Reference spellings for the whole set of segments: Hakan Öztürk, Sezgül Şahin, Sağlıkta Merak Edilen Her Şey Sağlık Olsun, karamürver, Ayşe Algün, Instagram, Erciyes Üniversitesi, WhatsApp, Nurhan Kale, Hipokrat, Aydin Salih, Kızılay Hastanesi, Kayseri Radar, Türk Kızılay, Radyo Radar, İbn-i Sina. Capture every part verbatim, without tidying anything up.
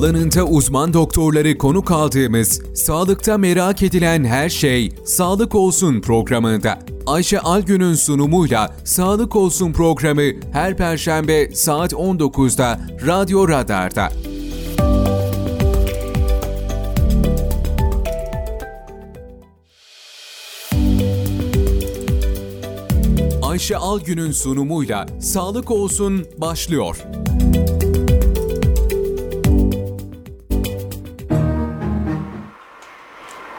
alanında uzman doktorları konuk aldığımız Sağlıkta Merak Edilen Her Şey Sağlık Olsun programında Ayşe Algün'ün sunumuyla Sağlık Olsun programı her Perşembe saat on dokuzda Radyo Radar'da. Ayşe Algün'ün sunumuyla Sağlık Olsun başlıyor.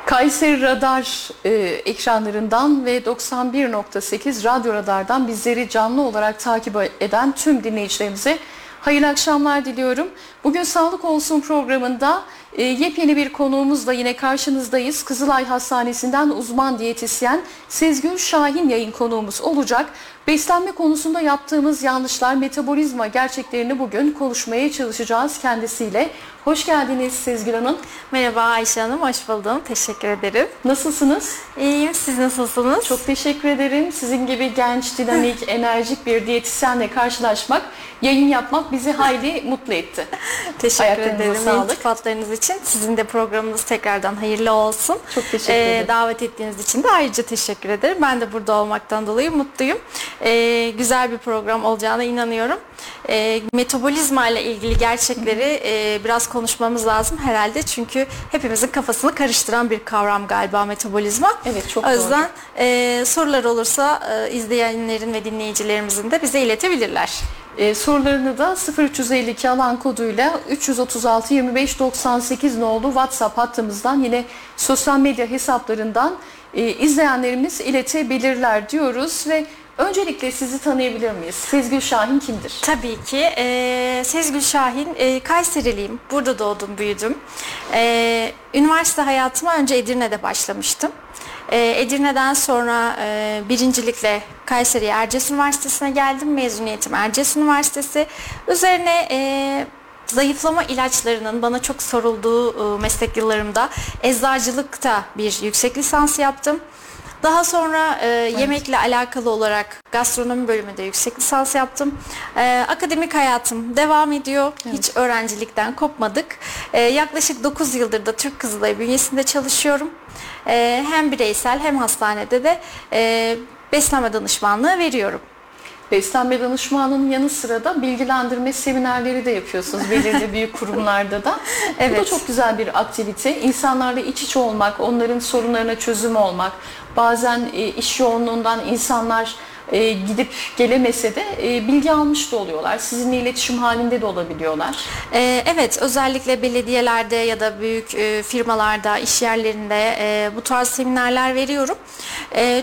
Kayseri Radar e, ekranlarından ve doksan bir nokta sekiz Radyo Radar'dan bizleri canlı olarak takip eden tüm dinleyicilerimize hayırlı akşamlar diliyorum. Bugün Sağlık Olsun programında e, yepyeni bir konuğumuzla yine karşınızdayız. Kızılay Hastanesi'nden uzman diyetisyen Sezgül Şahin yayın konuğumuz olacak. Beslenme konusunda yaptığımız yanlışlar, metabolizma gerçeklerini bugün konuşmaya çalışacağız kendisiyle. Hoş geldiniz Sezgül Hanım. Merhaba Ayşe Hanım, hoş buldum. Teşekkür ederim. Nasılsınız? İyiyim, siz nasılsınız? Çok teşekkür ederim. Sizin gibi genç, dinamik, enerjik bir diyetisyenle karşılaşmak, yayın yapmak bizi hayli mutlu etti. Teşekkür ederim. Sağlık. İltifatlarınız için sizin de programınız tekrardan hayırlı olsun. Çok teşekkür ederim. Ee, davet ettiğiniz için de ayrıca teşekkür ederim. Ben de burada olmaktan dolayı mutluyum. Ee, güzel bir program olacağına inanıyorum. Ee, metabolizma ile ilgili gerçekleri e, biraz konuşmamız lazım herhalde, çünkü hepimizin kafasını karıştıran bir kavram galiba metabolizma. Evet, çok doğru. O yüzden e, sorular olursa e, izleyenlerin ve dinleyicilerimizin de bize iletebilirler. E, sorularını da sıfır üç yüz elli iki alan koduyla üç yüz otuz altı yirmi beş doksan sekiz nolu WhatsApp hattımızdan, yine sosyal medya hesaplarından e, izleyenlerimiz iletebilirler diyoruz ve öncelikle sizi tanıyabilir miyiz? Sezgül Şahin kimdir? Tabii ki. E, Sezgül Şahin, e, Kayseriliyim. Burada doğdum, büyüdüm. E, üniversite hayatıma önce Edirne'de başlamıştım. E, Edirne'den sonra e, birincilikle Kayseri'ye Erciyes Üniversitesi'ne geldim. Mezuniyetim Erciyes Üniversitesi. Üzerine... E, Zayıflama ilaçlarının bana çok sorulduğu meslek yıllarımda eczacılıkta bir yüksek lisans yaptım. Daha sonra e, evet. yemekle alakalı olarak gastronomi bölümünde yüksek lisans yaptım. E, akademik hayatım devam ediyor. Evet. Hiç öğrencilikten kopmadık. E, yaklaşık dokuz yıldır da Türk Kızılay bünyesinde çalışıyorum. E, hem bireysel hem hastanede de e, beslenme danışmanlığı veriyorum. Beslenme danışmanının yanı sıra da bilgilendirme seminerleri de yapıyorsunuz belirli büyük kurumlarda da. Evet. Bu da çok güzel bir aktivite. İnsanlarla iç içe olmak, onların sorunlarına çözüm olmak, bazen iş yoğunluğundan insanlar gidip gelemese de bilgi almış da oluyorlar. Sizinle iletişim halinde de olabiliyorlar. Evet, özellikle belediyelerde ya da büyük firmalarda, iş yerlerinde bu tarz seminerler veriyorum.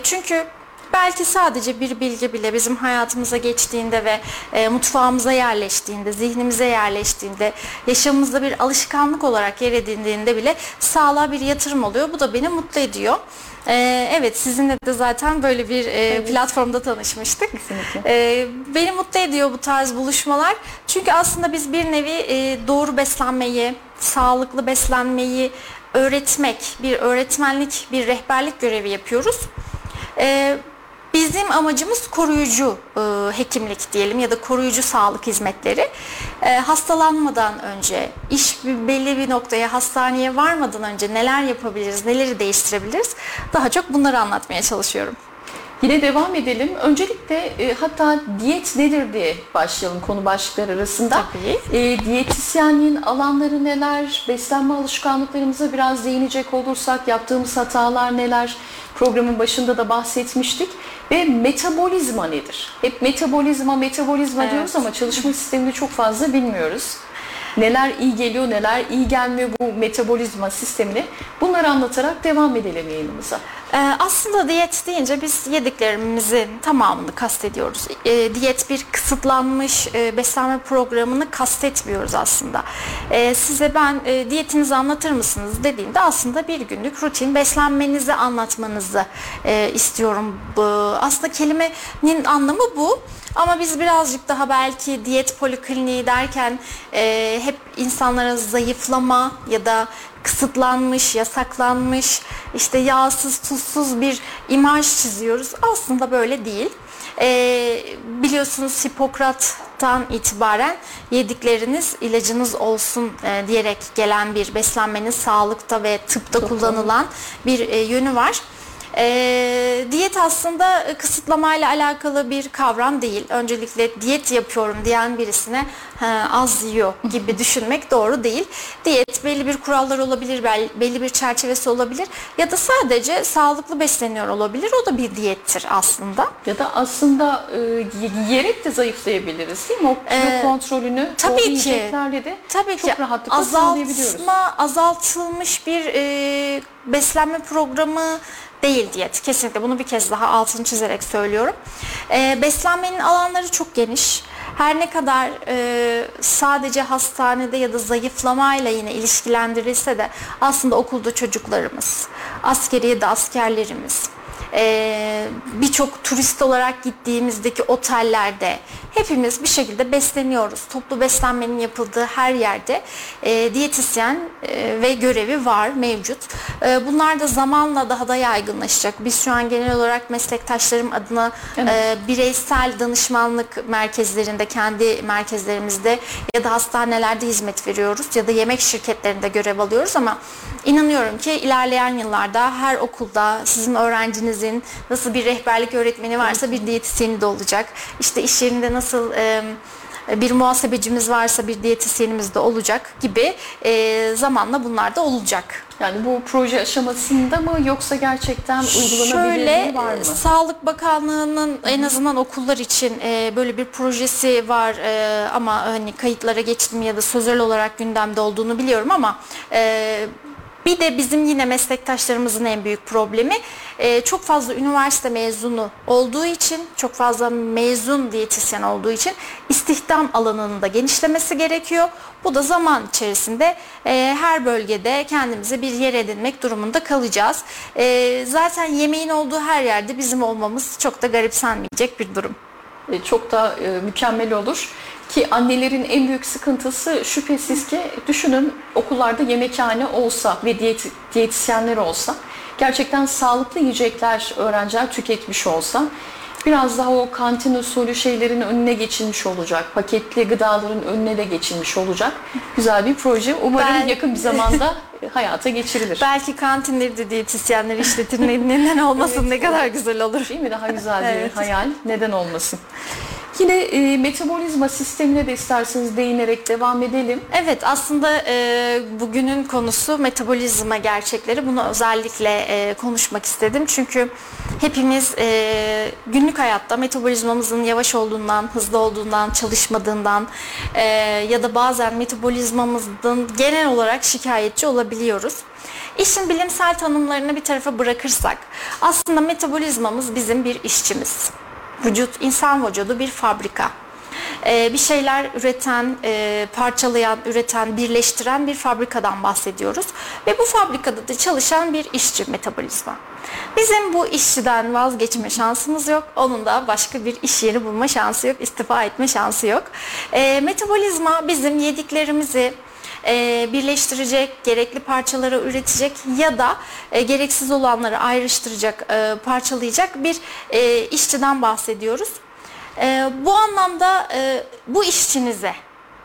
Çünkü belki sadece bir bilgi bile bizim hayatımıza geçtiğinde ve e, mutfağımıza yerleştiğinde, zihnimize yerleştiğinde, yaşamımızda bir alışkanlık olarak yer edindiğinde bile sağlığa bir yatırım oluyor. Bu da beni mutlu ediyor. E, evet, sizinle de zaten böyle bir e, evet. platformda tanışmıştık. E, beni mutlu ediyor bu tarz buluşmalar. Çünkü aslında biz bir nevi e, doğru beslenmeyi, sağlıklı beslenmeyi öğretmek, bir öğretmenlik, bir rehberlik görevi yapıyoruz. E, Bizim amacımız koruyucu e, hekimlik diyelim ya da koruyucu sağlık hizmetleri. E, hastalanmadan önce, iş belli bir noktaya, hastaneye varmadan önce neler yapabiliriz, neleri değiştirebiliriz? Daha çok bunları anlatmaya çalışıyorum. Yine devam edelim. Öncelikle e, hatta diyet nedir diye başlayalım konu başlıkları arasında. Tabii. E, diyetisyenliğin alanları neler? Beslenme alışkanlıklarımıza biraz değinecek olursak yaptığımız hatalar neler? Programın başında da bahsetmiştik. Ve metabolizma nedir? Hep metabolizma, metabolizma evet. diyoruz ama çalışma sistemini çok fazla bilmiyoruz. Neler iyi geliyor, neler iyi gelmiyor bu metabolizma sistemine. Bunları anlatarak devam edelim yayınımıza. Ee, aslında diyet deyince biz yediklerimizin tamamını kastediyoruz. Ee, diyet bir kısıtlanmış e, beslenme programını kastetmiyoruz aslında. Ee, size ben e, diyetinizi anlatır mısınız dediğimde aslında bir günlük rutin beslenmenizi anlatmanızı e, istiyorum. Bu, aslında kelimenin anlamı bu. Ama biz birazcık daha belki diyet polikliniği derken e, hep insanlara zayıflama ya da kısıtlanmış, yasaklanmış, işte yağsız, tuzsuz bir imaj çiziyoruz. Aslında böyle değil. E, biliyorsunuz Hipokrat tan itibaren yedikleriniz ilacınız olsun e, diyerek gelen bir beslenmenin sağlıkta ve tıpta çok kullanılan iyi. bir e, yönü var. E, diyet aslında kısıtlamayla alakalı bir kavram değil. Öncelikle diyet yapıyorum diyen birisine az yiyor gibi düşünmek doğru değil. Diyet belli bir kurallar olabilir, belli bir çerçevesi olabilir ya da sadece sağlıklı besleniyor olabilir. O da bir diyettir aslında. Ya da aslında e, yiyerek de zayıflayabiliriz değil mi? O ee, kontrolünü tabii ki, de tabii çok ki rahatlıkla azaltma, azaltılmış bir e, beslenme programı değil diyet. Kesinlikle bunu bir kez daha altını çizerek söylüyorum. E, beslenmenin alanları çok geniş. Her ne kadar e, sadece hastanede ya da zayıflamayla yine ilişkilendirilse de aslında okulda çocuklarımız, askeriyede askerlerimiz, e, birçok turist olarak gittiğimizdeki otellerde hepimiz bir şekilde besleniyoruz. Toplu beslenmenin yapıldığı her yerde e, diyetisyen e, ve görevi var, mevcut. E, bunlar da zamanla daha da yaygınlaşacak. Biz şu an genel olarak meslektaşlarım adına evet. e, bireysel danışmanlık merkezlerinde, kendi merkezlerimizde ya da hastanelerde hizmet veriyoruz ya da yemek şirketlerinde görev alıyoruz ama inanıyorum ki ilerleyen yıllarda her okulda sizin öğrencinizin nasıl bir rehberlik öğretmeni varsa bir diyetisyeni de olacak. İşte iş yerinde nasıl Nasıl e, bir muhasebecimiz varsa bir diyetisyenimiz de olacak gibi e, zamanla bunlar da olacak. Yani bu proje aşamasında mı yoksa gerçekten uygulanabilirliği var mı? Şöyle, Sağlık Bakanlığı'nın en azından okullar için e, böyle bir projesi var e, ama hani kayıtlara geçti mi ya da sözel olarak gündemde olduğunu biliyorum ama e, bir de bizim yine meslektaşlarımızın en büyük problemi çok fazla üniversite mezunu olduğu için, çok fazla mezun diyetisyen olduğu için istihdam alanının da genişlemesi gerekiyor. Bu da zaman içerisinde her bölgede kendimize bir yer edinmek durumunda kalacağız. Zaten yemeğin olduğu her yerde bizim olmamız çok da garipsenmeyecek bir durum. Çok da mükemmel olur. Ki annelerin en büyük sıkıntısı şüphesiz ki düşünün okullarda yemekhane olsa ve diyet, diyetisyenler olsa gerçekten sağlıklı yiyecekler öğrenciler tüketmiş olsa biraz daha o kantin usulü şeylerin önüne geçilmiş olacak. Paketli gıdaların önüne de geçilmiş olacak. Güzel bir proje. Umarım ben... yakın bir zamanda hayata geçirilir. Belki kantinleri de diyetisyenler işletir. Neden olmasın evet, ne kadar güzel olur. Değil mi? Daha güzel bir evet. hayal. Neden olmasın? Yine e, metabolizma sistemine de isterseniz değinerek devam edelim. Evet, aslında e, bugünün konusu metabolizma gerçekleri. Bunu özellikle e, konuşmak istedim. Çünkü hepimiz e, günlük hayatta metabolizmamızın yavaş olduğundan, hızlı olduğundan, çalışmadığından e, ya da bazen metabolizmamızın genel olarak şikayetçi olabiliyoruz. İşin bilimsel tanımlarını bir tarafa bırakırsak aslında metabolizmamız bizim bir işçimiz. Vücut, insan vücudu bir fabrika. Ee, bir şeyler üreten, e, parçalayan, üreten, birleştiren bir fabrikadan bahsediyoruz. Ve bu fabrikada da çalışan bir işçi metabolizma. Bizim bu işçiden vazgeçme şansımız yok. Onun da başka bir iş yeri bulma şansı yok, istifa etme şansı yok. E, metabolizma bizim yediklerimizi birleştirecek, gerekli parçalara üretecek ya da gereksiz olanları ayrıştıracak, parçalayacak bir işçiden bahsediyoruz. Bu anlamda bu işçinize,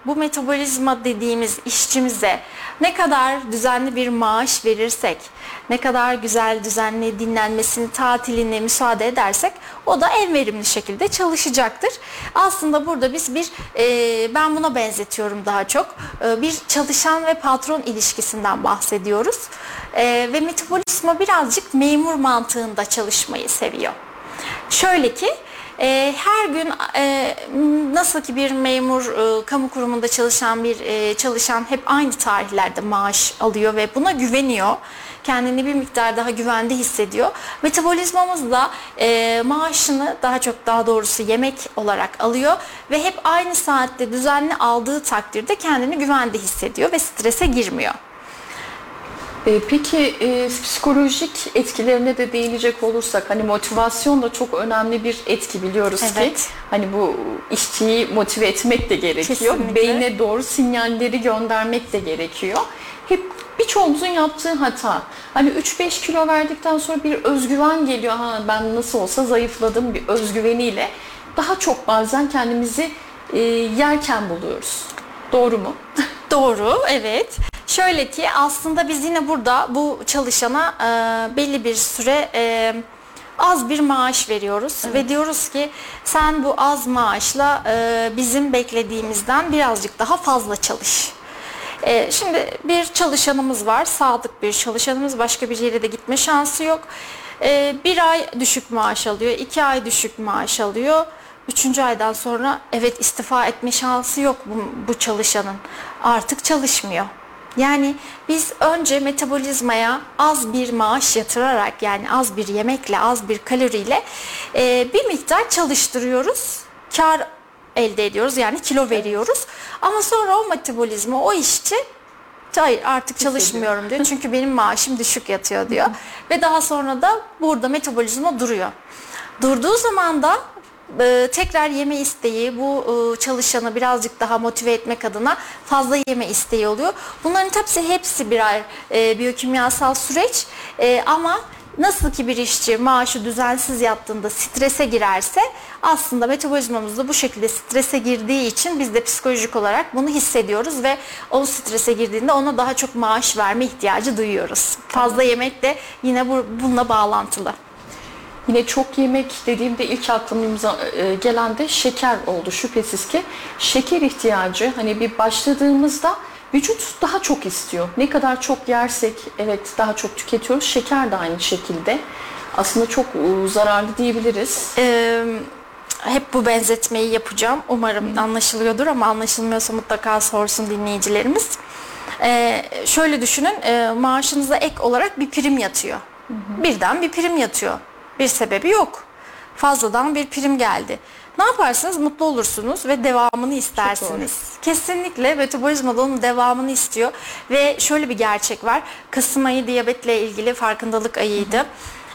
bu metabolizma dediğimiz işçimize ne kadar düzenli bir maaş verirsek, ne kadar güzel düzenli dinlenmesini, tatiline müsaade edersek o da en verimli şekilde çalışacaktır. Aslında burada biz bir, e, ben buna benzetiyorum daha çok, e, bir çalışan ve patron ilişkisinden bahsediyoruz. E, ve metabolizma birazcık memur mantığında çalışmayı seviyor. Şöyle ki, her gün nasıl ki bir memur kamu kurumunda çalışan bir çalışan hep aynı tarihlerde maaş alıyor ve buna güveniyor. Kendini bir miktar daha güvende hissediyor. Metabolizmamız da maaşını daha çok daha doğrusu yemek olarak alıyor ve hep aynı saatte düzenli aldığı takdirde kendini güvende hissediyor ve strese girmiyor. Peki e, psikolojik etkilerine de değinecek olursak hani motivasyon da çok önemli bir etki biliyoruz evet. ki hani bu işçiyi motive etmek de gerekiyor. Kesinlikle. Beyne doğru sinyalleri göndermek de gerekiyor. Hep birçoğumuzun yaptığı hata. Hani üç beş kilo verdikten sonra bir özgüven geliyor. Ha ben nasıl olsa zayıfladım bir özgüveniyle daha çok bazen kendimizi e, yerken buluyoruz. Doğru mu? Doğru, evet. Şöyle ki aslında biz yine burada bu çalışana e, belli bir süre e, az bir maaş veriyoruz. Evet. Ve diyoruz ki sen bu az maaşla e, bizim beklediğimizden birazcık daha fazla çalış. E, şimdi bir çalışanımız var, sadık bir çalışanımız, başka bir yere de gitme şansı yok. E, bir ay düşük maaş alıyor, iki ay düşük maaş alıyor. Üçüncü aydan sonra evet istifa etme şansı yok bu, bu çalışanın. Artık çalışmıyor. Yani biz önce metabolizmaya az bir maaş yatırarak, yani az bir yemekle, az bir kaloriyle e, bir miktar çalıştırıyoruz. Kar elde ediyoruz, yani kilo veriyoruz. Ama sonra o metabolizma, o işçi hayır artık çalışmıyorum diyor. Çünkü benim maaşım düşük yatıyor diyor. Ve daha sonra da burada metabolizma duruyor. Durduğu zaman da Ee, tekrar yeme isteği, bu e, çalışanı birazcık daha motive etmek adına fazla yeme isteği oluyor. Bunların hepsi hepsi birer e, biyokimyasal süreç e, ama nasıl ki bir işçi maaşı düzensiz yattığında strese girerse, aslında metabolizmamız da bu şekilde strese girdiği için biz de psikolojik olarak bunu hissediyoruz ve o strese girdiğinde ona daha çok maaş verme ihtiyacı duyuyoruz. Fazla yemek de yine bu, bununla bağlantılı. Yine çok yemek dediğimde ilk aklımıza gelen de şeker oldu şüphesiz ki. Şeker ihtiyacı hani bir başladığımızda vücut daha çok istiyor. Ne kadar çok yersek evet daha çok tüketiyoruz. Şeker de aynı şekilde. Aslında çok zararlı diyebiliriz. Ee, hep bu benzetmeyi yapacağım. Umarım anlaşılıyordur ama anlaşılmıyorsa mutlaka sorsun dinleyicilerimiz. Ee, şöyle düşünün, maaşınıza ek olarak bir prim yatıyor. Hı hı. Birden bir prim yatıyor. Bir sebebi yok. Fazladan bir prim geldi. Ne yaparsınız? Mutlu olursunuz ve devamını istersiniz. Kesinlikle metabolizma da onun devamını istiyor. Ve şöyle bir gerçek var. Kasım ayı diyabetle ilgili farkındalık ayıydı. Hı hı.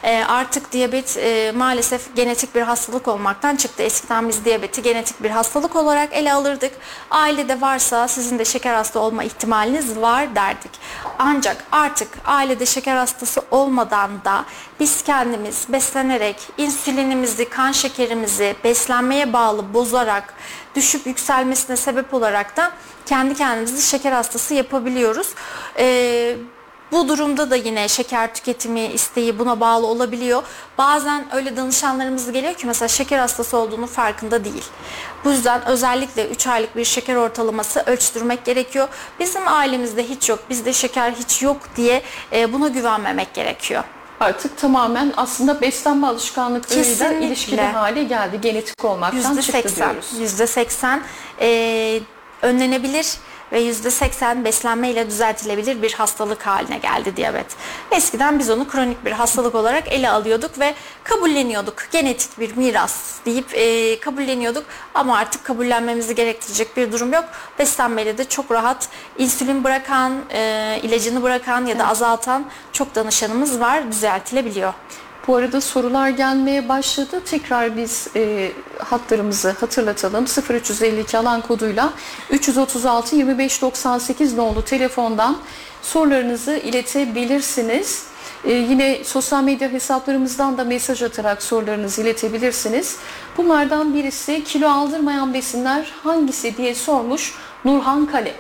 E, artık diyabet e, maalesef genetik bir hastalık olmaktan çıktı. Eskiden biz diyabeti genetik bir hastalık olarak ele alırdık. Ailede varsa sizin de şeker hasta olma ihtimaliniz var derdik. Ancak artık ailede şeker hastası olmadan da biz kendimiz beslenerek, insülinimizi, kan şekerimizi beslenmeye bağlı bozarak, düşüp yükselmesine sebep olarak da kendi kendimizi şeker hastası yapabiliyoruz. E, Bu durumda da yine şeker tüketimi isteği buna bağlı olabiliyor. Bazen öyle danışanlarımız geliyor ki mesela şeker hastası olduğunu farkında değil. Bu yüzden özellikle üç aylık bir şeker ortalaması ölçtürmek gerekiyor. Bizim ailemizde hiç yok, bizde şeker hiç yok diye buna güvenmemek gerekiyor. Artık tamamen aslında beslenme alışkanlıklarıyla ilişkili hale geldi. Genetik olmaktan yüzde seksen, çıktı diyoruz. yüzde seksen e, önlenebilir ve yüzde seksen beslenme ile düzeltilebilir bir hastalık haline geldi diyabet. Eskiden biz onu kronik bir hastalık olarak ele alıyorduk ve kabulleniyorduk. Genetik bir miras deyip e, kabulleniyorduk ama artık kabullenmemizi gerektirecek bir durum yok. Beslenmeyle de çok rahat insülin bırakan, e, ilacını bırakan ya da azaltan çok danışanımız var, düzeltilebiliyor. Bu arada sorular gelmeye başladı. Tekrar biz e, hatlarımızı hatırlatalım. sıfır üç yüz elli iki alan koduyla üç yüz otuz altı yirmi beş doksan sekiz nolu telefondan sorularınızı iletebilirsiniz. E, yine sosyal medya hesaplarımızdan da mesaj atarak sorularınızı iletebilirsiniz. Bunlardan birisi kilo aldırmayan besinler hangisi diye sormuş Nurhan Kale.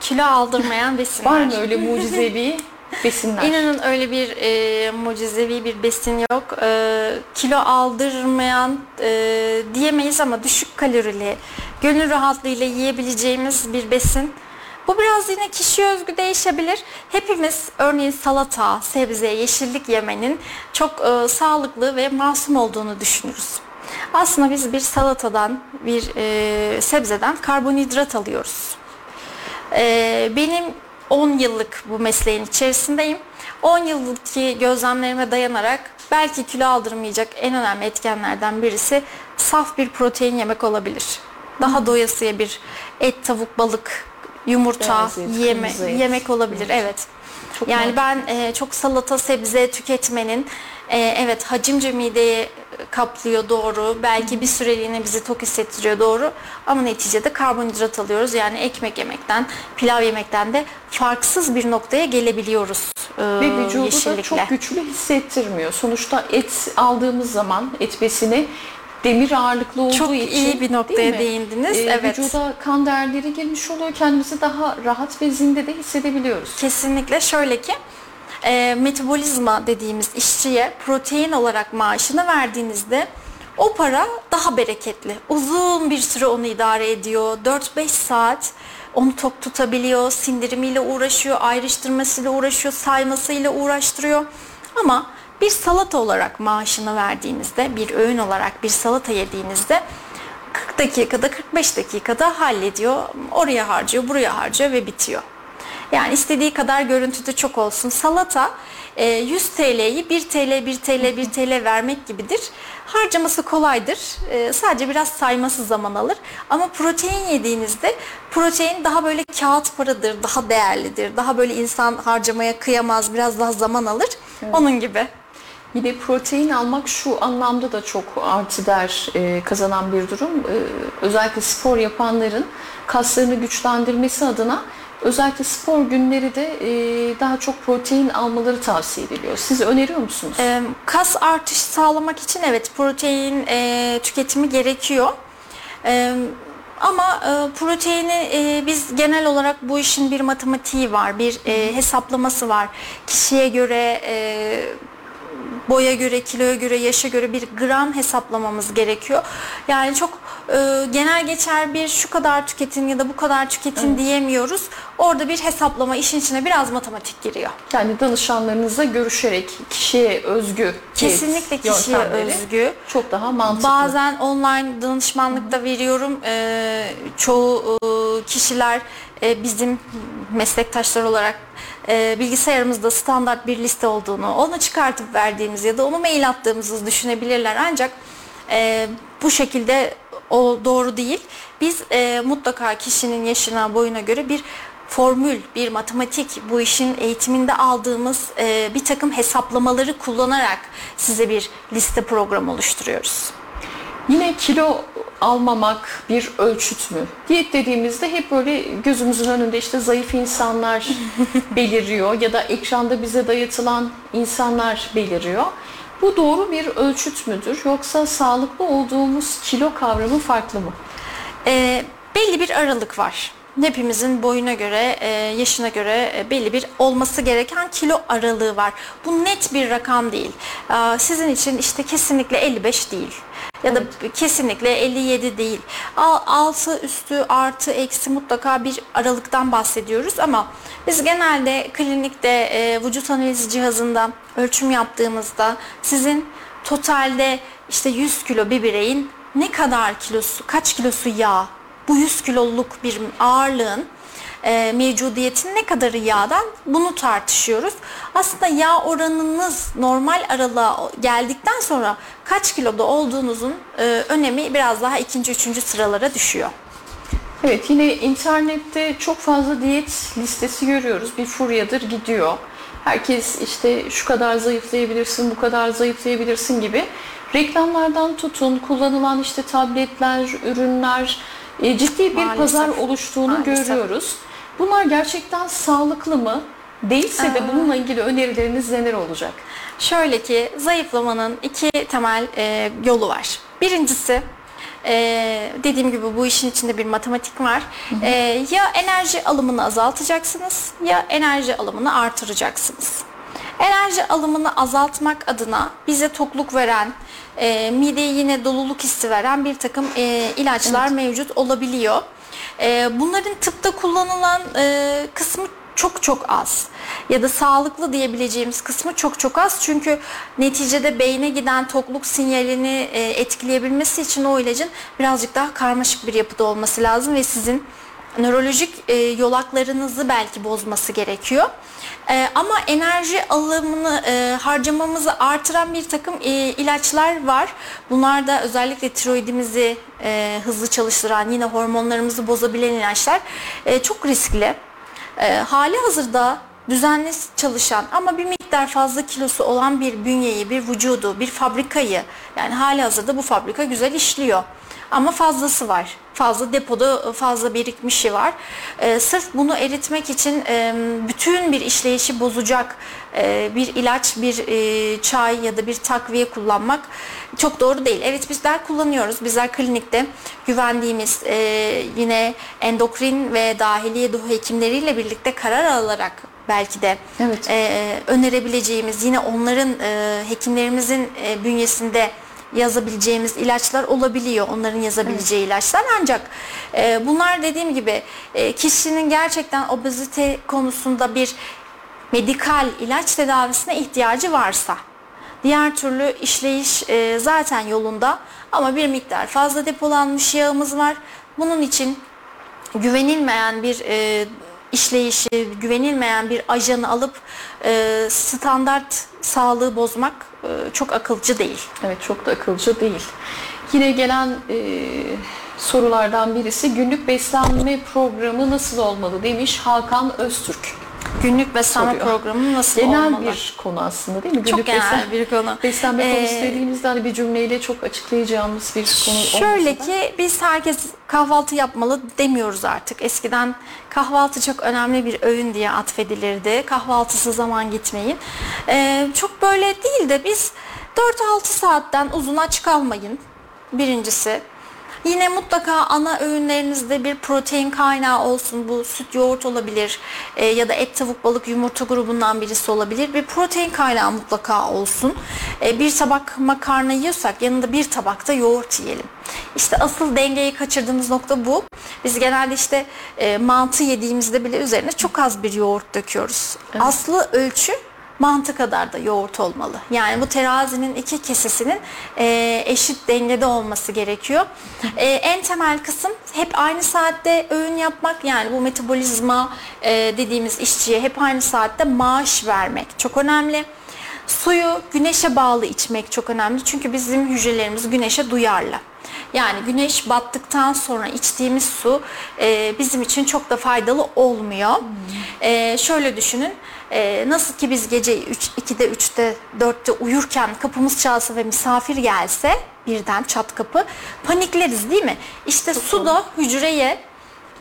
Kilo aldırmayan besinler. Var mı öyle mucizevi? Besinler. İnanın öyle bir e, mucizevi bir besin yok. E, kilo aldırmayan e, diyemeyiz ama düşük kalorili, gönül rahatlığıyla yiyebileceğimiz bir besin. Bu biraz yine kişiye özgü değişebilir. Hepimiz örneğin salata, sebze, yeşillik yemenin çok e, sağlıklı ve masum olduğunu düşünürüz. Aslında biz bir salatadan, bir e, sebzeden karbonhidrat alıyoruz. E, benim on yıllık bu mesleğin içerisindeyim. on yıllık gözlemlerime dayanarak belki kilo aldırmayacak en önemli etkenlerden birisi saf bir protein yemek olabilir. Daha doyasıya bir et, tavuk, balık, yumurta et, yeme, yemek olabilir. Evet. evet. Çok yani mutlu. ben e, çok salata, sebze tüketmenin e, evet hacimce mideyi kaplıyor doğru. Belki bir süreliğine bizi tok hissettiriyor doğru. Ama neticede karbonhidrat alıyoruz. Yani ekmek yemekten, pilav yemekten de farksız bir noktaya gelebiliyoruz. E, Ve vücudu yeşillikle. da çok güçlü hissettirmiyor. Sonuçta et aldığımız zaman et besini demir ağırlıklı olduğu çok için. Çok iyi bir noktaya değindiniz. Ee, evet. Vücuda kan değerleri girmiş oluyor. Kendimizi daha rahat ve zinde de hissedebiliyoruz. Kesinlikle. Şöyle ki e, metabolizma dediğimiz işçiye protein olarak maaşını verdiğinizde o para daha bereketli. Uzun bir süre onu idare ediyor. dört beş saat onu tok tutabiliyor. Sindirimiyle uğraşıyor. Ayrıştırmasıyla uğraşıyor. Saymasıyla uğraştırıyor. Ama bir salata olarak maaşını verdiğinizde, bir öğün olarak bir salata yediğinizde kırk dakikada, kırk beş dakikada hallediyor. Oraya harcıyor, buraya harcıyor ve bitiyor. Yani istediği kadar görüntüde çok olsun. Salata yüz TL'yi bir TL, bir TL, bir TL vermek gibidir. Harcaması kolaydır. Sadece biraz sayması zaman alır. Ama protein yediğinizde protein daha böyle kağıt paradır, daha değerlidir. Daha böyle insan harcamaya kıyamaz, biraz daha zaman alır. Evet. Onun gibi. Yine protein almak şu anlamda da çok artı değer kazanan bir durum. Özellikle spor yapanların kaslarını güçlendirmesi adına özellikle spor günleri de daha çok protein almaları tavsiye ediliyor. Siz öneriyor musunuz? Kas artışı sağlamak için evet protein tüketimi gerekiyor. Ama proteini biz genel olarak bu işin bir matematiği var, bir hesaplaması var. Kişiye göre, boya göre, kiloya göre, yaşa göre bir gram hesaplamamız gerekiyor. Yani çok e, genel geçer bir şu kadar tüketin ya da bu kadar tüketin evet. diyemiyoruz. Orada bir hesaplama, işin içine biraz matematik giriyor. Yani danışanlarınızla görüşerek kişiye özgü kesinlikle kişiye özgü çok daha mantıklı. Bazen online danışmanlıkta veriyorum. E, çoğu e, kişiler e, bizim meslektaşlar olarak bilgisayarımızda standart bir liste olduğunu, onu çıkartıp verdiğimiz ya da onu mail attığımızı düşünebilirler. Ancak e, bu şekilde o doğru değil. Biz e, mutlaka kişinin yaşına, boyuna göre bir formül, bir matematik, bu işin eğitiminde aldığımız e, bir takım hesaplamaları kullanarak size bir liste programı oluşturuyoruz. Yine kilo almamak bir ölçüt mü? Diyet dediğimizde hep böyle gözümüzün önünde işte zayıf insanlar beliriyor ya da ekranda bize dayatılan insanlar beliriyor. Bu doğru bir ölçüt müdür? Yoksa sağlıklı olduğumuz kilo kavramı farklı mı? E, belli bir aralık var. Hepimizin boyuna göre, yaşına göre belli bir olması gereken kilo aralığı var. Bu net bir rakam değil. Sizin için işte kesinlikle elli beş değil. Ya da evet. kesinlikle elli yedi değil. Altı, üstü, artı, eksi mutlaka bir aralıktan bahsediyoruz ama biz genelde klinikte vücut analiz cihazında ölçüm yaptığımızda sizin totalde işte yüz kilo bir bireyin ne kadar kilosu, kaç kilosu yağ, bu yüz kiloluk bir ağırlığın e, mevcudiyetin ne kadarı yağdan bunu tartışıyoruz. Aslında yağ oranınız normal aralığa geldikten sonra kaç kiloda olduğunuzun e, önemi biraz daha ikinci, üçüncü sıralara düşüyor. Evet, yine internette çok fazla diyet listesi görüyoruz. Bir furyadır gidiyor. Herkes işte şu kadar zayıflayabilirsin, bu kadar zayıflayabilirsin gibi. Reklamlardan tutun, kullanılan işte tabletler, ürünler... Ciddi bir maalesef, pazar oluştuğunu maalesef. görüyoruz. Bunlar gerçekten sağlıklı mı? Değilse de bununla ilgili önerileriniz neler olacak? Şöyle ki zayıflamanın iki temel e, yolu var. Birincisi e, dediğim gibi bu işin içinde bir matematik var. Hı hı. E, ya enerji alımını azaltacaksınız ya enerji alımını artıracaksınız. Enerji alımını azaltmak adına bize tokluk veren, e, mideye yine doluluk hissi veren bir takım e, ilaçlar evet. mevcut olabiliyor. E, bunların tıpta kullanılan e, kısmı çok çok az ya da sağlıklı diyebileceğimiz kısmı çok çok az. Çünkü neticede beyne giden tokluk sinyalini e, etkileyebilmesi için o ilacın birazcık daha karmaşık bir yapıda olması lazım ve sizin nörolojik e, yolaklarınızı belki bozması gerekiyor. E, ama enerji alımını e, harcamamızı artıran bir takım e, ilaçlar var. Bunlar da özellikle tiroidimizi e, hızlı çalıştıran, yine hormonlarımızı bozabilen ilaçlar e, çok riskli. E, hali hazırda düzenli çalışan ama bir miktar fazla kilosu olan bir bünyeyi, bir vücudu, bir fabrikayı, yani hali hazırda bu fabrika güzel işliyor. Ama fazlası var. Fazla depoda fazla birikmişi var. Ee, sırf bunu eritmek için e, bütün bir işleyişi bozacak e, bir ilaç, bir e, çay ya da bir takviye kullanmak çok doğru değil. Evet, bizler kullanıyoruz. Bizler klinikte güvendiğimiz e, yine endokrin ve dahiliye hekimleriyle birlikte karar alarak belki de evet. e, önerebileceğimiz, yine onların e, hekimlerimizin e, bünyesinde yazabileceğimiz ilaçlar olabiliyor. Onların yazabileceği evet. ilaçlar. Ancak e, bunlar dediğim gibi e, kişinin gerçekten obezite konusunda bir medikal ilaç tedavisine ihtiyacı varsa, diğer türlü işleyiş e, zaten yolunda ama bir miktar fazla depolanmış yağımız var. Bunun için güvenilmeyen bir e, işleyişi, güvenilmeyen bir ajanı alıp e, standart sağlığı bozmak e, çok akılcı değil. Evet, çok da akılcı değil. Yine gelen e, sorulardan birisi, günlük beslenme programı nasıl olmalı demiş Hakan Öztürk. Günlük beslenme soruyor. Programı nasıl genel olmalı? Genel bir konu aslında değil mi? Günlük çok genel beslenme, bir konu. Beslenme ee, konusu dediğimizde hani bir cümleyle çok açıklayacağımız bir konu olmasın. Şöyle ki da. Biz herkes kahvaltı yapmalı demiyoruz artık. Eskiden kahvaltı çok önemli bir öğün diye atfedilirdi. Kahvaltısız zaman gitmeyin. Ee, çok böyle değil de biz dört altı saatten uzun aç kalmayın birincisi. Yine mutlaka ana öğünlerinizde bir protein kaynağı olsun. Bu süt, yoğurt olabilir e, ya da et, tavuk, balık, yumurta grubundan birisi olabilir. Bir protein kaynağı mutlaka olsun. E, bir tabak makarna yiyorsak yanında bir tabak da yoğurt yiyelim. İşte asıl dengeyi kaçırdığımız nokta bu. Biz genelde işte e, mantı yediğimizde bile üzerine çok az bir yoğurt döküyoruz. Evet. Aslı ölçü mantı kadar da yoğurt olmalı. Yani bu terazinin iki kesesinin e, eşit dengede olması gerekiyor. E, en temel kısım hep aynı saatte öğün yapmak. Yani bu metabolizma e, dediğimiz işçiye hep aynı saatte maaş vermek çok önemli. Suyu güneşe bağlı içmek çok önemli. Çünkü bizim hücrelerimiz güneşe duyarlı. Yani güneş battıktan sonra içtiğimiz su e, bizim için çok da faydalı olmuyor. E, şöyle düşünün. Ee, nasıl ki biz gece üç, ikide, üçte, dörtte uyurken kapımız çalsa ve misafir gelse birden çat kapı panikleriz değil mi? İşte su da hücreye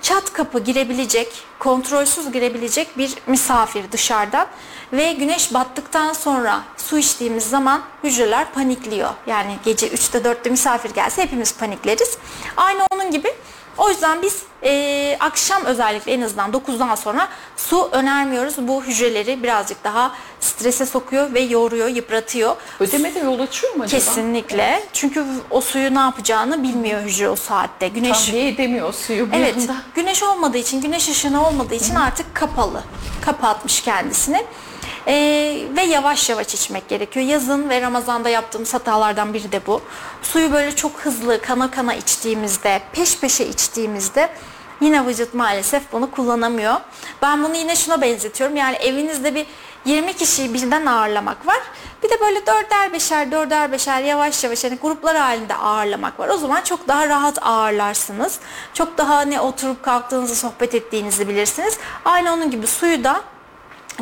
çat kapı girebilecek, kontrolsüz girebilecek bir misafir dışarıdan ve güneş battıktan sonra su içtiğimiz zaman hücreler panikliyor. Yani gece üçte, dörtte misafir gelse hepimiz panikleriz. Aynı onun gibi. O yüzden biz e, akşam özellikle en azından dokuzdan sonra su önermiyoruz. Bu hücreleri birazcık daha strese sokuyor ve yoruyor, yıpratıyor. Ödeme de yol açıyor mu acaba? Kesinlikle. Evet. Çünkü o suyu ne yapacağını bilmiyor hücre o saatte. Güneş tahliye edemiyor o suyu bu evet, anda. Güneş olmadığı için, güneş ışını olmadığı için artık kapalı. Kapatmış kendisini. Ee, ve yavaş yavaş içmek gerekiyor. Yazın ve Ramazan'da yaptığımız hatalardan biri de bu. Suyu böyle çok hızlı kana kana içtiğimizde, peş peşe içtiğimizde yine vücut maalesef bunu kullanamıyor. Ben bunu yine şuna benzetiyorum. Yani evinizde bir yirmi kişiyi birden ağırlamak var. Bir de böyle dörder beşer, dörder beşer yavaş yavaş yani gruplar halinde ağırlamak var. O zaman çok daha rahat ağırlarsınız. Çok daha ne oturup kalktığınızı, sohbet ettiğinizi bilirsiniz. Aynı onun gibi suyu da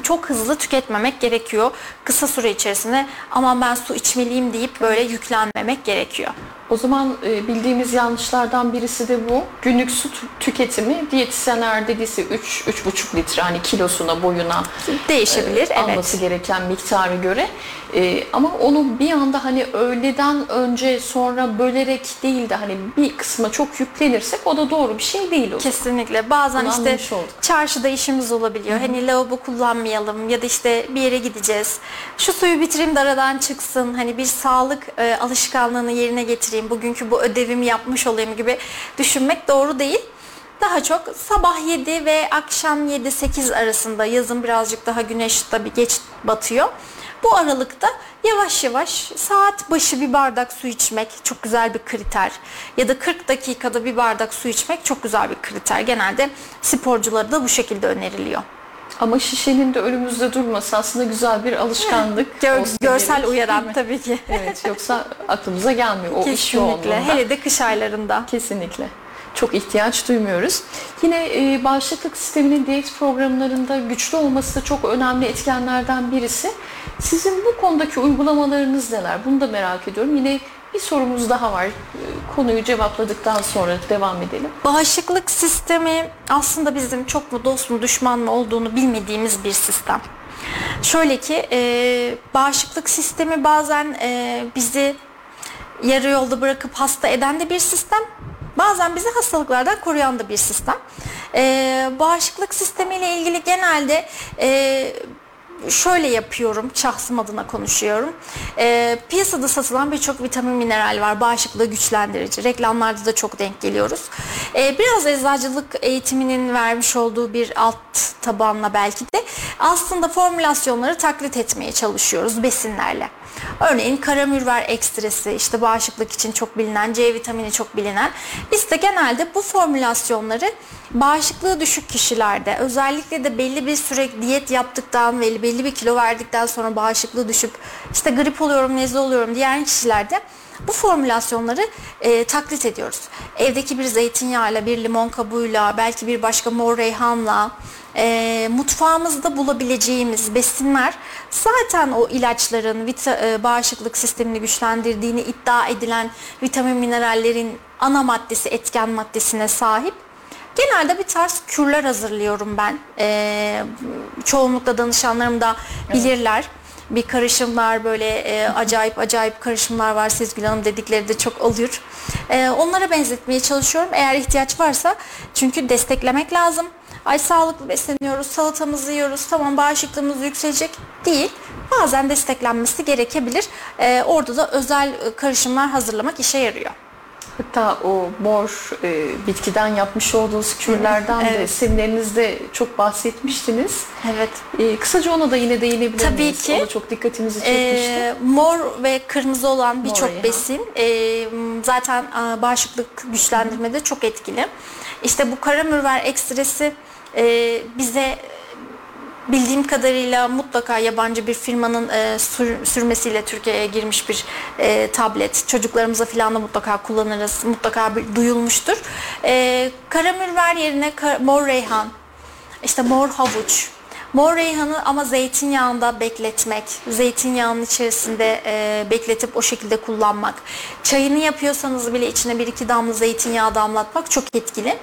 çok hızlı tüketmemek gerekiyor. Kısa süre içerisinde aman ben su içmeliyim deyip böyle yüklenmemek gerekiyor. O zaman bildiğimiz yanlışlardan birisi de bu. Günlük su tüketimi diyetisyenler dediyse üç üç buçuk litre hani kilosuna, boyuna değişebilir. E, alması evet. gereken miktara göre. E, ama onu bir anda hani öğleden önce sonra bölerek değil de hani bir kısma çok yüklenirsek o da doğru bir şey değil. O. Kesinlikle. Bazen bunu işte çarşıda işimiz olabiliyor. Hı-hı. Hani lavabo kullanmayalım ya da işte bir yere gideceğiz. Şu suyu bitireyim de aradan çıksın. Hani bir sağlık e, alışkanlığını yerine getireyim. Bugünkü bu ödevimi yapmış olayım gibi düşünmek doğru değil. Daha çok sabah yedi ve akşam yedi sekiz arasında, yazın birazcık daha güneş tabii geç batıyor. Bu aralıkta yavaş yavaş saat başı bir bardak su içmek çok güzel bir kriter. Ya da kırk dakikada bir bardak su içmek çok güzel bir kriter. Genelde sporculara da bu şekilde öneriliyor. Ama şişenin de önümüzde durması aslında güzel bir alışkanlık. Gör, görsel gerek, uyaran tabii ki. Evet, yoksa aklımıza gelmiyor o iş yoğunluğunda. Hele de kış aylarında. Kesinlikle. Çok ihtiyaç duymuyoruz. Yine e, bağışıklık sisteminin diyet programlarında güçlü olması da çok önemli etkenlerden birisi. Sizin bu konudaki uygulamalarınız neler? Bunu da merak ediyorum. Yine Bir sorumuz daha var. Konuyu cevapladıktan sonra devam edelim. Bağışıklık sistemi aslında bizim çok mu dost mu düşman mı olduğunu bilmediğimiz bir sistem. Şöyle ki e, bağışıklık sistemi bazen e, bizi yarı yolda bırakıp hasta eden de bir sistem. Bazen bizi hastalıklardan koruyan da bir sistem. E, bağışıklık sistemiyle ilgili genelde e, şöyle yapıyorum, şahsım adına konuşuyorum. E, piyasada satılan birçok vitamin mineral var. Bağışıklığı güçlendirici. Reklamlarda da çok denk geliyoruz. E, biraz eczacılık eğitiminin vermiş olduğu bir alt tabanla belki de aslında formülasyonları taklit etmeye çalışıyoruz besinlerle. Örneğin karamürver ekstresi, işte bağışıklık için çok bilinen, C vitamini çok bilinen. Biz de genelde bu formülasyonları bağışıklığı düşük kişilerde, özellikle de belli bir süre diyet yaptıktan ve belli bir kilo verdikten sonra bağışıklığı düşüp işte grip oluyorum, nezle oluyorum diyen kişilerde bu formülasyonları e, taklit ediyoruz. Evdeki bir zeytinyağıyla, bir limon kabuğuyla, belki bir başka mor reyhanla, e, mutfağımızda bulabileceğimiz besinler zaten o ilaçların vita, e, bağışıklık sistemini güçlendirdiğini iddia edilen vitamin minerallerin ana maddesi, etken maddesine sahip. Genelde bir tarz kürler hazırlıyorum ben. E, çoğunlukla danışanlarım da bilirler. Evet. Bir karışımlar böyle e, acayip acayip karışımlar var. Sezgül Hanım dedikleri de çok olur. E, onlara benzetmeye çalışıyorum eğer ihtiyaç varsa. Çünkü desteklemek lazım. Ay sağlıklı besleniyoruz, salatamızı yiyoruz, tamam bağışıklığımız yükselecek değil. Bazen desteklenmesi gerekebilir. E, orada da özel karışımlar hazırlamak işe yarıyor. Hatta o mor e, bitkiden yapmış olduğunuz kürlerden evet. de seminerinizde çok bahsetmiştiniz. Evet. E, kısaca ona da yine değinebilir Tabii miyiz? Tabii ki. O da çok dikkatimizi çekmişti. E, mor ve kırmızı olan birçok besin e, zaten e, bağışıklık güçlendirmede Hı. çok etkili. İşte bu karamürver ekstresi e, bize bildiğim kadarıyla mutlaka yabancı bir firmanın e, sür, sürmesiyle Türkiye'ye girmiş bir e, tablet. Çocuklarımıza falan da mutlaka kullanırız. Mutlaka bir, duyulmuştur. E, karamürver yerine kar, mor reyhan, işte mor havuç. Mor reyhanı ama zeytinyağında bekletmek, zeytinyağının içerisinde e, bekletip o şekilde kullanmak. Çayını yapıyorsanız bile içine bir iki damla zeytinyağı damlatmak çok etkili.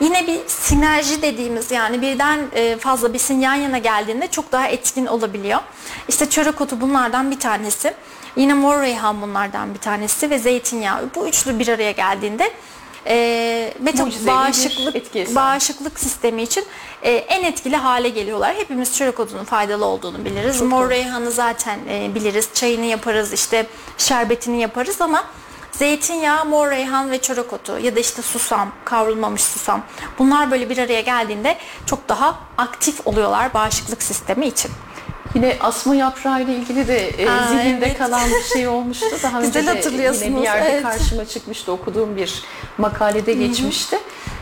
Yine bir sinerji dediğimiz yani birden e, fazla besin yan yana geldiğinde çok daha etkin olabiliyor. İşte çörek otu bunlardan bir tanesi. Yine mor reyhan bunlardan bir tanesi ve zeytinyağı. Bu üçlü bir araya geldiğinde E, metabol bağışıklık, bağışıklık sistemi için e, en etkili hale geliyorlar. Hepimiz çörek otunun faydalı olduğunu biliriz. Çok Mor reyhanı zaten e, biliriz. Çayını yaparız, işte şerbetini yaparız ama zeytinyağı, mor reyhan ve çörek otu ya da işte susam, kavrulmamış susam. Bunlar böyle bir araya geldiğinde çok daha aktif oluyorlar bağışıklık sistemi için. Yine asma yaprağı ile ilgili de e, Aa, zihnimde evet. kalan bir şey olmuştu. Daha önce de yine bir yerde evet. karşıma çıkmıştı. Okuduğum bir makalede geçmişti.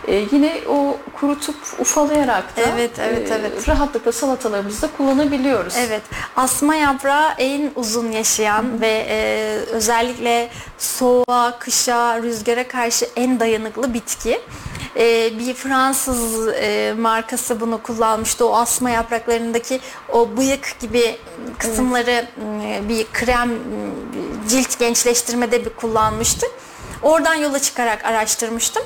E, yine o kurutup ufalayarak da evet, evet, evet. E, rahatlıkla salatalarımızda kullanabiliyoruz. Evet. Asma yaprağı en uzun yaşayan Hı-hı. ve e, özellikle soğuğa, kışa, rüzgara karşı en dayanıklı bitki. Ee, bir Fransız e, markası bunu kullanmıştı. O asma yapraklarındaki o bıyık gibi kısımları evet. bir krem, cilt gençleştirmede bir kullanmıştı. Oradan yola çıkarak araştırmıştım.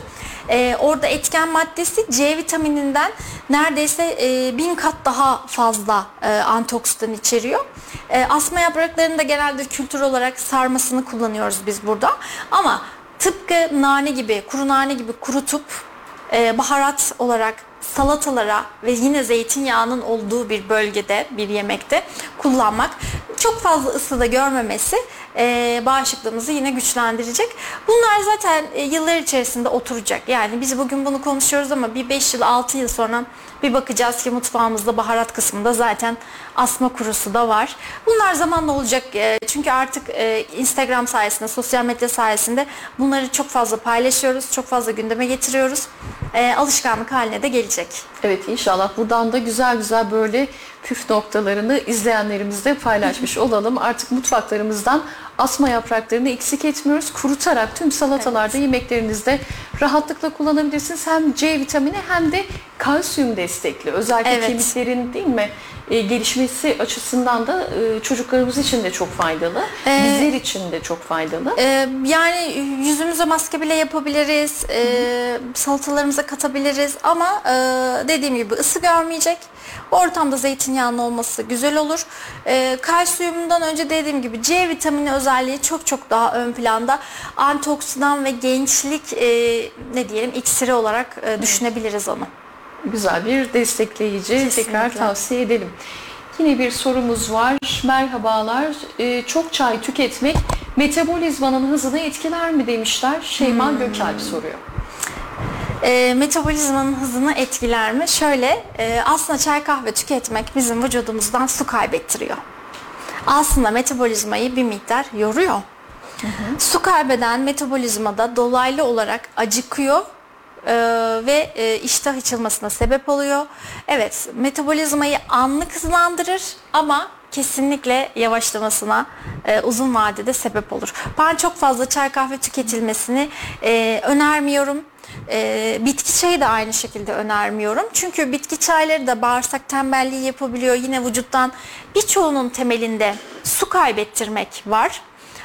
Ee, orada etken maddesi C vitamininden neredeyse e, bin kat daha fazla e, antioksidan içeriyor. E, asma yapraklarını da genelde kültür olarak sarmasını kullanıyoruz biz burada. Ama tıpkı nane gibi, kuru nane gibi kurutup e, baharat olarak salatalara ve yine zeytinyağının olduğu bir bölgede, bir yemekte kullanmak, çok fazla ısıda görmemesi e, bağışıklığımızı yine güçlendirecek. Bunlar zaten e, yıllar içerisinde oturacak. Yani biz bugün bunu konuşuyoruz ama bir beş yıl, altı yıl sonra bir bakacağız ki mutfağımızda baharat kısmında zaten asma kurusu da var. Bunlar zamanla olacak. E, çünkü artık e, Instagram sayesinde, sosyal medya sayesinde bunları çok fazla paylaşıyoruz, çok fazla gündeme getiriyoruz. E, alışkanlık haline de gelecek. Evet, inşallah buradan da güzel güzel böyle püf noktalarını izleyenlerimizle paylaşmış olalım. Artık mutfaklarımızdan asma yapraklarını eksik etmiyoruz. Kurutarak tüm salatalarda, evet. yemeklerinizde rahatlıkla kullanabilirsiniz. Hem C vitamini hem de kalsiyum destekli. Özellikle evet. kemiklerin değil mi e, gelişmesi açısından da e, çocuklarımız için de çok faydalı. Ee, Bizler için de çok faydalı. E, yani yüzümüze maske bile yapabiliriz. E, salatalarımıza katabiliriz. Ama e, dediğim gibi ısı görmeyecek. Ortamda zeytinyağının olması güzel olur. E, kalsiyumdan önce dediğim gibi C vitamini özelliği çok çok daha ön planda. Antioksidan ve gençlik e, ne diyelim iksiri olarak e, düşünebiliriz onu. Güzel bir destekleyici. Kesinlikle. Tekrar tavsiye edelim. Yine bir sorumuz var. Merhabalar. E, çok çay tüketmek metabolizmanın hızını etkiler mi demişler. Şeyma hmm. Gökalp soruyor. E, metabolizmanın hızını etkiler mi? Şöyle e, aslında çay kahve tüketmek bizim vücudumuzdan su kaybettiriyor. Aslında metabolizmayı bir miktar yoruyor. Hı hı. Su kaybeden metabolizmada dolaylı olarak acıkıyor e, ve e, iştah açılmasına sebep oluyor. Evet, metabolizmayı anlık hızlandırır ama kesinlikle yavaşlamasına e, uzun vadede sebep olur. Ben çok fazla çay kahve tüketilmesini e, önermiyorum. E, bitki çayı da aynı şekilde önermiyorum. Çünkü bitki çayları da bağırsak tembelliği yapabiliyor. Yine vücuttan birçoğunun temelinde su kaybettirmek var.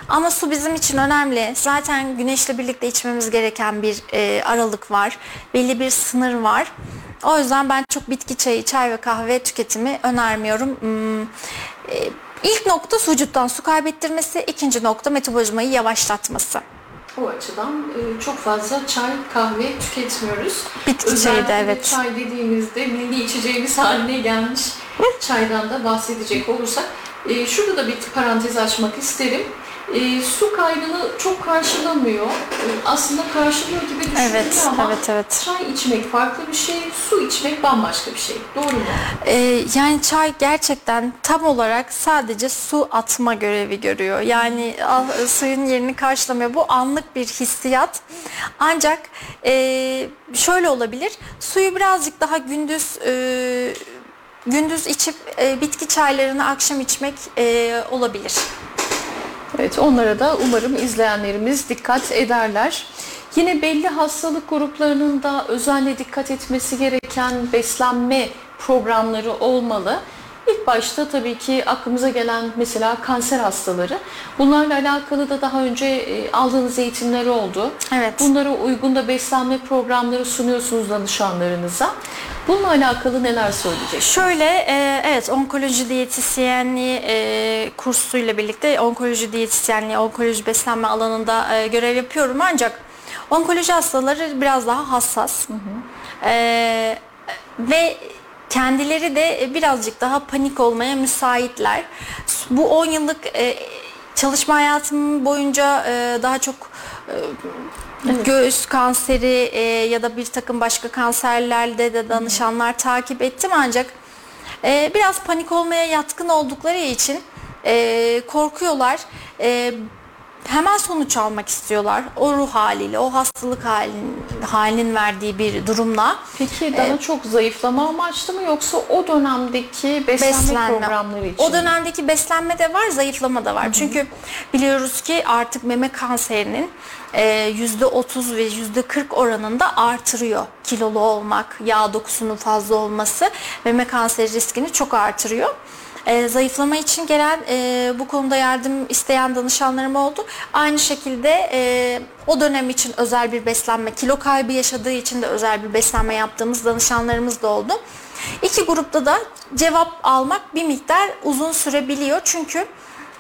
Ama su bizim için önemli. Zaten güneşle birlikte içmemiz gereken bir e, aralık var. Belli bir sınır var. O yüzden ben çok bitki çayı, çay ve kahve tüketimi önermiyorum. Hmm. E, ilk nokta vücuttan su kaybettirmesi, ikinci nokta metabolizmayı yavaşlatması. O açıdan e, çok fazla çay, kahve tüketmiyoruz. Bitki çayı da evet. Çay dediğimizde milli içeceğimiz haline gelmiş çaydan da bahsedecek olursak. E, şurada da bir parantez açmak isterim. E, su kaybını çok karşılamıyor. E, aslında karşılıyor gibi düşünülüyor evet, ama evet, evet. çay içmek farklı bir şey, su içmek bambaşka bir şey. Doğru mu? E, yani çay gerçekten tam olarak sadece su atma görevi görüyor. Yani al, suyun yerini karşılamıyor. Bu anlık bir hissiyat. Ancak e, şöyle olabilir. Suyu birazcık daha gündüz e, gündüz içip e, bitki çaylarını akşam içmek e, olabilir. Evet, onlara da umarım izleyenlerimiz dikkat ederler. Yine belli hastalık gruplarının da özenle dikkat etmesi gereken beslenme programları olmalı. İlk başta tabii ki aklımıza gelen mesela kanser hastaları. Bunlarla alakalı da daha önce aldığınız eğitimler oldu. Evet. Bunlara uygun da beslenme programları sunuyorsunuz danışanlarınıza. Bununla alakalı neler söyleyeceksiniz? Şöyle, e, evet onkoloji diyetisyenliği e, kursuyla birlikte onkoloji diyetisyenliği, onkoloji beslenme alanında e, görev yapıyorum. Ancak onkoloji hastaları biraz daha hassas. Hı hı. E, ve kendileri de birazcık daha panik olmaya müsaitler. Bu on yıllık e, çalışma hayatım boyunca e, daha çok e, evet. göğüs kanseri e, ya da bir takım başka kanserlerde de danışanlar evet. takip ettim. Ancak e, biraz panik olmaya yatkın oldukları için e, korkuyorlar. E, hemen sonuç almak istiyorlar. O ruh haliyle, o hastalık halin, halinin verdiği bir durumla. Peki daha ee, çok zayıflama amaçlı mı yoksa o dönemdeki beslenme, beslenme programları için? O dönemdeki beslenme de var, zayıflama da var. Hı-hı. Çünkü biliyoruz ki artık meme kanserinin yüzde otuz ve yüzde kırk oranında artırıyor. Kilolu olmak, yağ dokusunun fazla olması meme kanseri riskini çok artırıyor. E, zayıflama için gelen e, bu konuda yardım isteyen danışanlarım oldu. Aynı şekilde e, o dönem için özel bir beslenme, kilo kaybı yaşadığı için de özel bir beslenme yaptığımız danışanlarımız da oldu. İki grupta da cevap almak bir miktar uzun sürebiliyor. Çünkü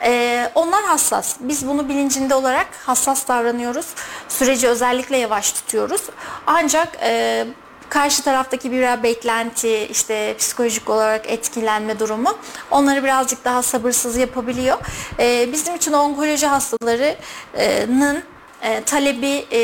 e, onlar hassas. Biz bunu bilincinde olarak hassas davranıyoruz. Süreci özellikle yavaş tutuyoruz. Ancak e, karşı taraftaki bir beklenti, işte psikolojik olarak etkilenme durumu onları birazcık daha sabırsız yapabiliyor. Ee, bizim için onkoloji hastalarının e, talebi e,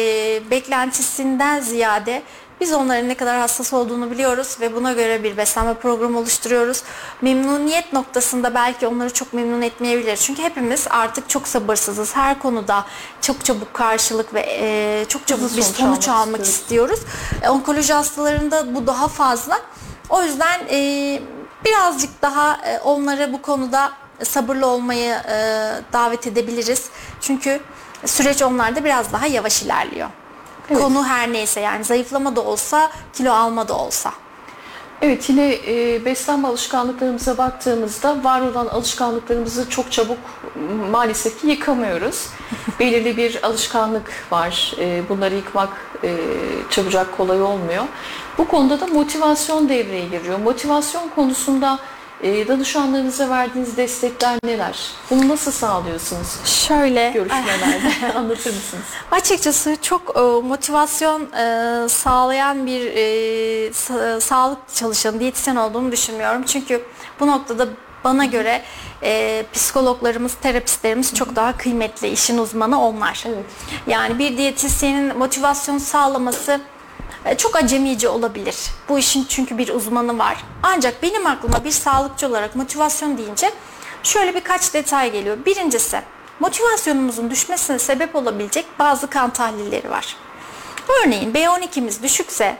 beklentisinden ziyade biz onların ne kadar hassas olduğunu biliyoruz ve buna göre bir beslenme programı oluşturuyoruz. Memnuniyet noktasında belki onları çok memnun etmeyebilir. Çünkü hepimiz artık çok sabırsızız. Her konuda çok çabuk karşılık ve e, çok çabuk Hızlı bir sonuç, sonuç almak, almak istiyoruz. istiyoruz. Onkoloji hastalarında bu daha fazla. O yüzden e, birazcık daha e, onlara bu konuda sabırlı olmayı e, davet edebiliriz. Çünkü süreç onlarda biraz daha yavaş ilerliyor. Evet. Konu her neyse yani zayıflama da olsa, kilo alma da olsa. Evet, yine e, beslenme alışkanlıklarımıza baktığımızda var olan alışkanlıklarımızı çok çabuk maalesef ki yıkamıyoruz. Belirli bir alışkanlık var. E, bunları yıkmak e, çabucak kolay olmuyor. Bu konuda da motivasyon devreye giriyor. Motivasyon konusunda e, danışanlarınıza verdiğiniz destekler neler? Bunu nasıl sağlıyorsunuz? Şöyle. Görüşmelerde anlatır mısınız? Açıkçası çok motivasyon sağlayan bir e, sağlık çalışanı, diyetisyen olduğumu düşünmüyorum. Çünkü bu noktada bana göre e, psikologlarımız, terapistlerimiz çok daha kıymetli, işin uzmanı onlar. Evet. Yani bir diyetisyenin motivasyon sağlaması çok acemice olabilir. Bu işin çünkü bir uzmanı var. Ancak benim aklıma bir sağlıkçı olarak motivasyon deyince şöyle birkaç detay geliyor. Birincisi, motivasyonumuzun düşmesine sebep olabilecek bazı kan tahlilleri var. Örneğin B on ikimiz düşükse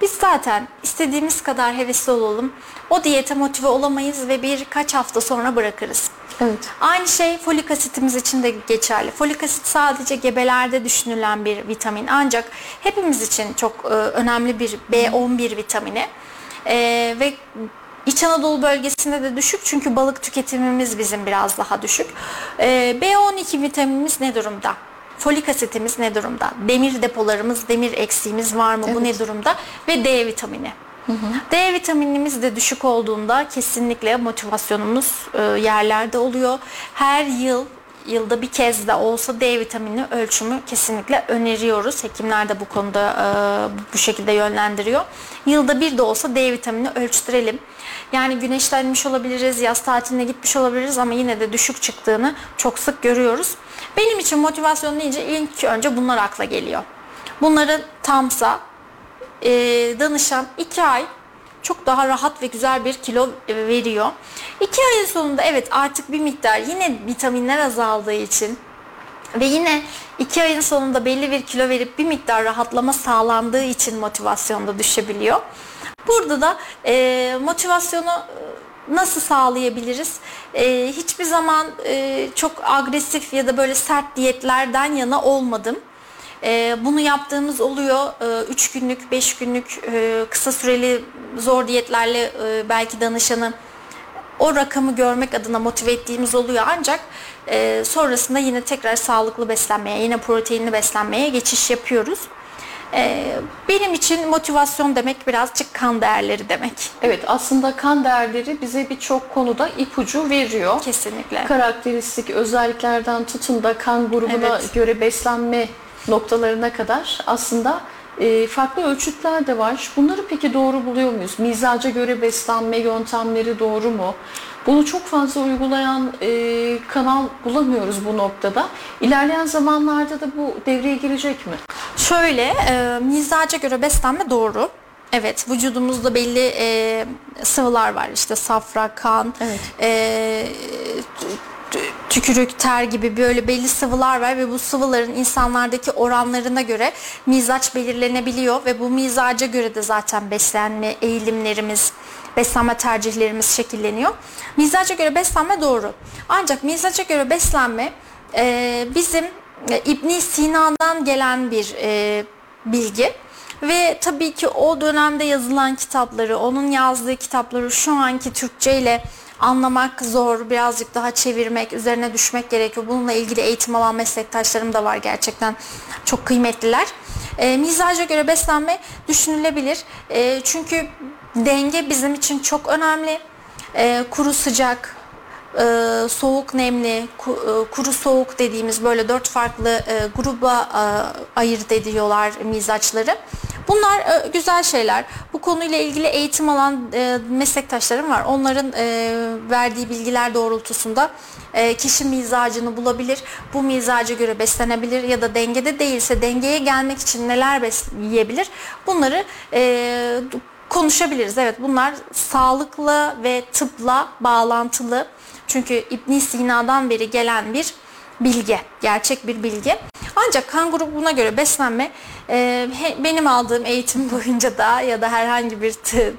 biz zaten istediğimiz kadar hevesli olalım, o diyete motive olamayız ve birkaç hafta sonra bırakırız. Evet. Aynı şey folik asitimiz için de geçerli. Folik asit sadece gebelerde düşünülen bir vitamin. Ancak hepimiz için çok e, önemli bir B on bir vitamini. E, ve İç Anadolu bölgesinde de düşük çünkü balık tüketimimiz bizim biraz daha düşük. E, B on iki vitaminimiz ne durumda? Folik asitimiz ne durumda? Demir depolarımız, demir eksiğimiz var mı? Evet. Bu ne durumda? Ve D vitamini. Hı hı. D vitaminimiz de düşük olduğunda kesinlikle motivasyonumuz e, yerlerde oluyor. Her yıl, yılda bir kez de olsa D vitamini ölçümü kesinlikle öneriyoruz. Hekimler de bu konuda e, bu şekilde yönlendiriyor. Yılda bir de olsa D vitamini ölçtürelim. Yani güneşlenmiş olabiliriz, yaz tatiline gitmiş olabiliriz ama yine de düşük çıktığını çok sık görüyoruz. Benim için motivasyon deyince ilk önce bunlar akla geliyor. Bunları tamsa e, danışan iki ay çok daha rahat ve güzel bir kilo veriyor. İki ayın sonunda evet artık bir miktar yine vitaminler azaldığı için ve yine iki ayın sonunda belli bir kilo verip bir miktar rahatlama sağlandığı için motivasyon da düşebiliyor. Burada da e, motivasyonu nasıl sağlayabiliriz? E, hiçbir zaman e, çok agresif ya da böyle sert diyetlerden yana olmadım. E, bunu yaptığımız oluyor. üç e, günlük, beş günlük e, kısa süreli zor diyetlerle e, belki danışanı o rakamı görmek adına motive ettiğimiz oluyor. Ancak e, sonrasında yine tekrar sağlıklı beslenmeye, yine proteinli beslenmeye geçiş yapıyoruz. Benim için motivasyon demek birazcık kan değerleri demek. Evet, aslında kan değerleri bize birçok konuda ipucu veriyor. Kesinlikle. Karakteristik özelliklerden tutun da kan grubuna evet. göre beslenme noktalarına kadar aslında farklı ölçütler de var. Bunları peki doğru buluyor muyuz? Mizaca göre beslenme yöntemleri doğru mu? Bunu çok fazla uygulayan e, kanal bulamıyoruz bu noktada. İlerleyen zamanlarda da bu devreye girecek mi? Şöyle, e, mizaca göre beslenme doğru. Evet, vücudumuzda belli e, sıvılar var. İşte safra, kan, evet. e, tükürük, ter gibi böyle belli sıvılar var ve bu sıvıların insanlardaki oranlarına göre mizaç belirlenebiliyor ve bu mizaca göre de zaten beslenme eğilimlerimiz, beslenme tercihlerimiz şekilleniyor. Mizaca göre beslenme doğru. Ancak mizaca göre beslenme e, bizim e, İbn-i Sina'dan gelen bir e, bilgi. Ve tabii ki o dönemde yazılan kitapları, onun yazdığı kitapları şu anki Türkçe ile anlamak zor, birazcık daha çevirmek, üzerine düşmek gerekiyor. Bununla ilgili eğitim alan meslektaşlarım da var, gerçekten çok kıymetliler. E, mizaca göre beslenme düşünülebilir. E, çünkü denge bizim için çok önemli. E, kuru sıcak, e, soğuk nemli, ku, e, kuru soğuk dediğimiz böyle dört farklı e, gruba e, ayırt ediyorlar mizaçları. Bunlar e, güzel şeyler. Bu konuyla ilgili eğitim alan e, meslektaşlarım var. Onların e, verdiği bilgiler doğrultusunda e, kişi mizacını bulabilir. Bu mizaca göre beslenebilir ya da dengede değilse dengeye gelmek için neler bes- yiyebilir? Bunları e, konuşabiliriz. Evet, bunlar sağlıkla ve tıpla bağlantılı. Çünkü İbn-i Sina'dan beri gelen bir bilgi, gerçek bir bilgi. Ancak kan grubuna göre beslenme e, benim aldığım eğitim boyunca da ya da herhangi bir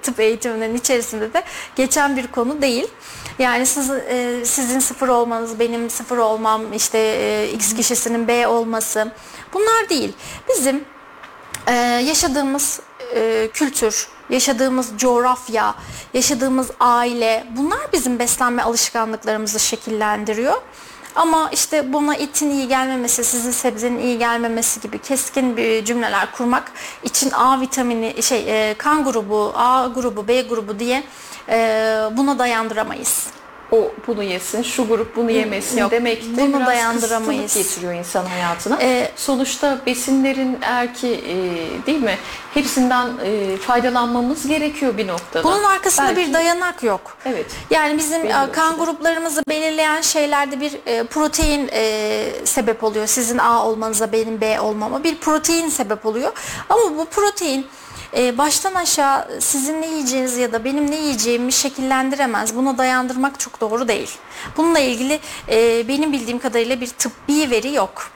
tıp eğitiminin içerisinde de geçen bir konu değil. Yani siz, e, sizin sıfır olmanız, benim sıfır olmam, işte e, X kişisinin B olması bunlar değil. Bizim e, yaşadığımız e, kültür, yaşadığımız coğrafya, yaşadığımız aile, bunlar bizim beslenme alışkanlıklarımızı şekillendiriyor. Ama işte buna etin iyi gelmemesi, sizin sebzenin iyi gelmemesi gibi keskin bir cümleler kurmak için A vitamini, şey, kan grubu, A grubu, B grubu diye buna dayandıramayız. O bunu yesin, şu grup bunu yemesin Yok, demek de bunu biraz kısıtlık getiriyor insan hayatına. Ee, Sonuçta besinlerin erki e, değil mi? Hepsinden e, faydalanmamız gerekiyor bir noktada. Bunun arkasında Belki, bir dayanak yok. Evet. Yani bizim Benim kan ölçüde. gruplarımızı belirleyen şeylerde bir e, protein e, sebep oluyor. Sizin A olmanıza, benim B olmama bir protein sebep oluyor. Ama bu protein Ee, baştan aşağı sizin ne yiyeceğiniz ya da benim ne yiyeceğimi şekillendiremez. Buna dayandırmak çok doğru değil. Bununla ilgili e, benim bildiğim kadarıyla bir tıbbi veri yok.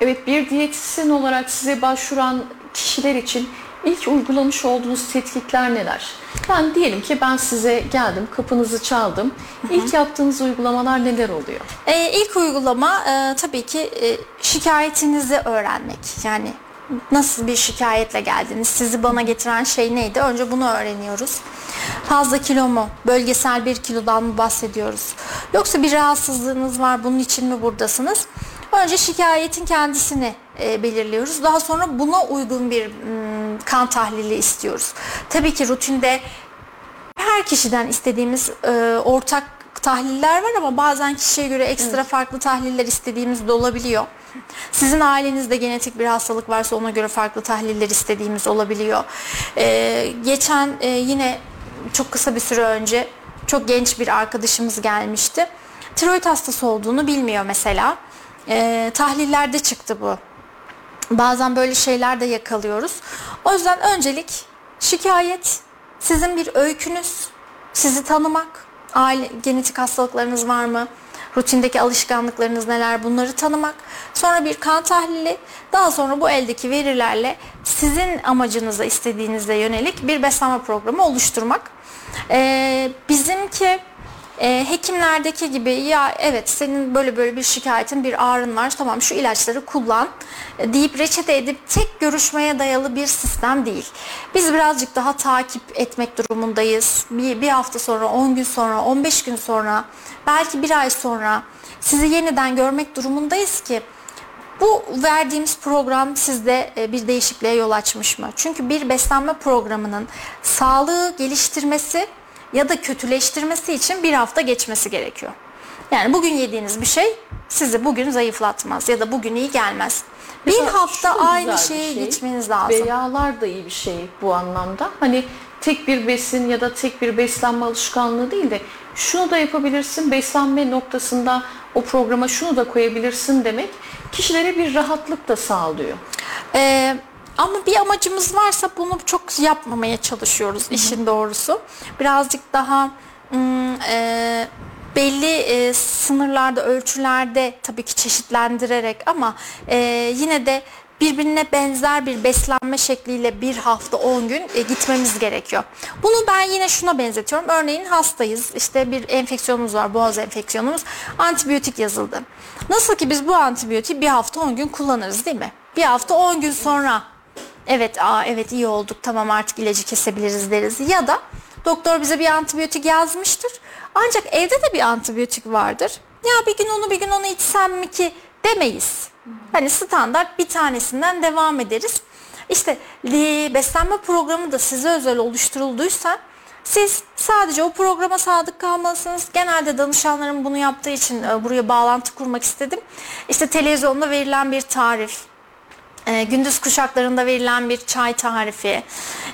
Evet, bir diyetisyen olarak size başvuran kişiler için ilk uygulamış olduğunuz tetkikler neler? Yani diyelim ki ben size geldim, kapınızı çaldım. İlk Hı-hı. yaptığınız uygulamalar neler oluyor? Ee, ilk uygulama e, tabii ki e, şikayetinizi öğrenmek. Yani nasıl bir şikayetle geldiniz? Sizi bana getiren şey neydi? Önce bunu öğreniyoruz. Fazla kilo mu? Bölgesel bir kilodan mı bahsediyoruz? Yoksa bir rahatsızlığınız var, bunun için mi buradasınız? Önce şikayetin kendisini belirliyoruz. Daha sonra buna uygun bir kan tahlili istiyoruz. Tabii ki rutinde her kişiden istediğimiz ortak tahliller var ama bazen kişiye göre ekstra evet. farklı tahliller istediğimiz de olabiliyor. Sizin ailenizde genetik bir hastalık varsa ona göre farklı tahliller istediğimiz olabiliyor. Ee, geçen e, yine çok kısa bir süre önce çok genç bir arkadaşımız gelmişti. Tiroid hastası olduğunu bilmiyor mesela. Ee, tahlillerde çıktı bu. Bazen böyle şeyler de yakalıyoruz. O yüzden öncelik şikayet, sizin bir öykünüz, sizi tanımak, aile, genetik hastalıklarınız var mı? Rutindeki alışkanlıklarınız neler? Bunları tanımak. Sonra bir kan tahlili. Daha sonra bu eldeki verilerle sizin amacınıza, istediğinize yönelik bir beslenme programı oluşturmak. Ee, bizimki e, hekimlerdeki gibi ya evet senin böyle böyle bir şikayetin, bir ağrın var. Tamam şu ilaçları kullan deyip reçete edip tek görüşmeye dayalı bir sistem değil. Biz birazcık daha takip etmek durumundayız. Bir, bir hafta sonra, on gün sonra, on beş gün sonra, belki bir ay sonra sizi yeniden görmek durumundayız ki bu verdiğimiz program sizde bir değişikliğe yol açmış mı? Çünkü bir beslenme programının sağlığı geliştirmesi ya da kötüleştirmesi için bir hafta geçmesi gerekiyor. Yani bugün yediğiniz bir şey sizi bugün zayıflatmaz ya da bugün iyi gelmez. Mesela bir hafta aynı şeye şey, geçmeniz lazım. Yağlar da iyi bir şey bu anlamda. Hani tek bir besin ya da tek bir beslenme alışkanlığı değil de şunu da yapabilirsin, beslenme noktasında o programa şunu da koyabilirsin demek kişilere bir rahatlık da sağlıyor. Ee, ama bir amacımız varsa bunu çok yapmamaya çalışıyoruz işin doğrusu. Birazcık daha ım, e, belli e, sınırlarda, ölçülerde tabii ki çeşitlendirerek ama e, yine de birbirine benzer bir beslenme şekliyle bir hafta on gün gitmemiz gerekiyor. Bunu ben yine şuna benzetiyorum. Örneğin hastayız. İşte bir enfeksiyonumuz var. Boğaz enfeksiyonumuz. Antibiyotik yazıldı. Nasıl ki biz bu antibiyotiği bir hafta on gün kullanırız değil mi? Bir hafta on gün sonra evet aa evet iyi olduk tamam artık ilacı kesebiliriz deriz. Ya da doktor bize bir antibiyotik yazmıştır. Ancak evde de bir antibiyotik vardır. Ya bir gün onu bir gün onu içsem mi ki demeyiz. Hani standart bir tanesinden devam ederiz. İşte beslenme programı da size özel oluşturulduysa siz sadece o programa sadık kalmalısınız. Genelde danışanlarım bunu yaptığı için buraya bağlantı kurmak istedim. İşte televizyonda verilen bir tarif, gündüz kuşaklarında verilen bir çay tarifi,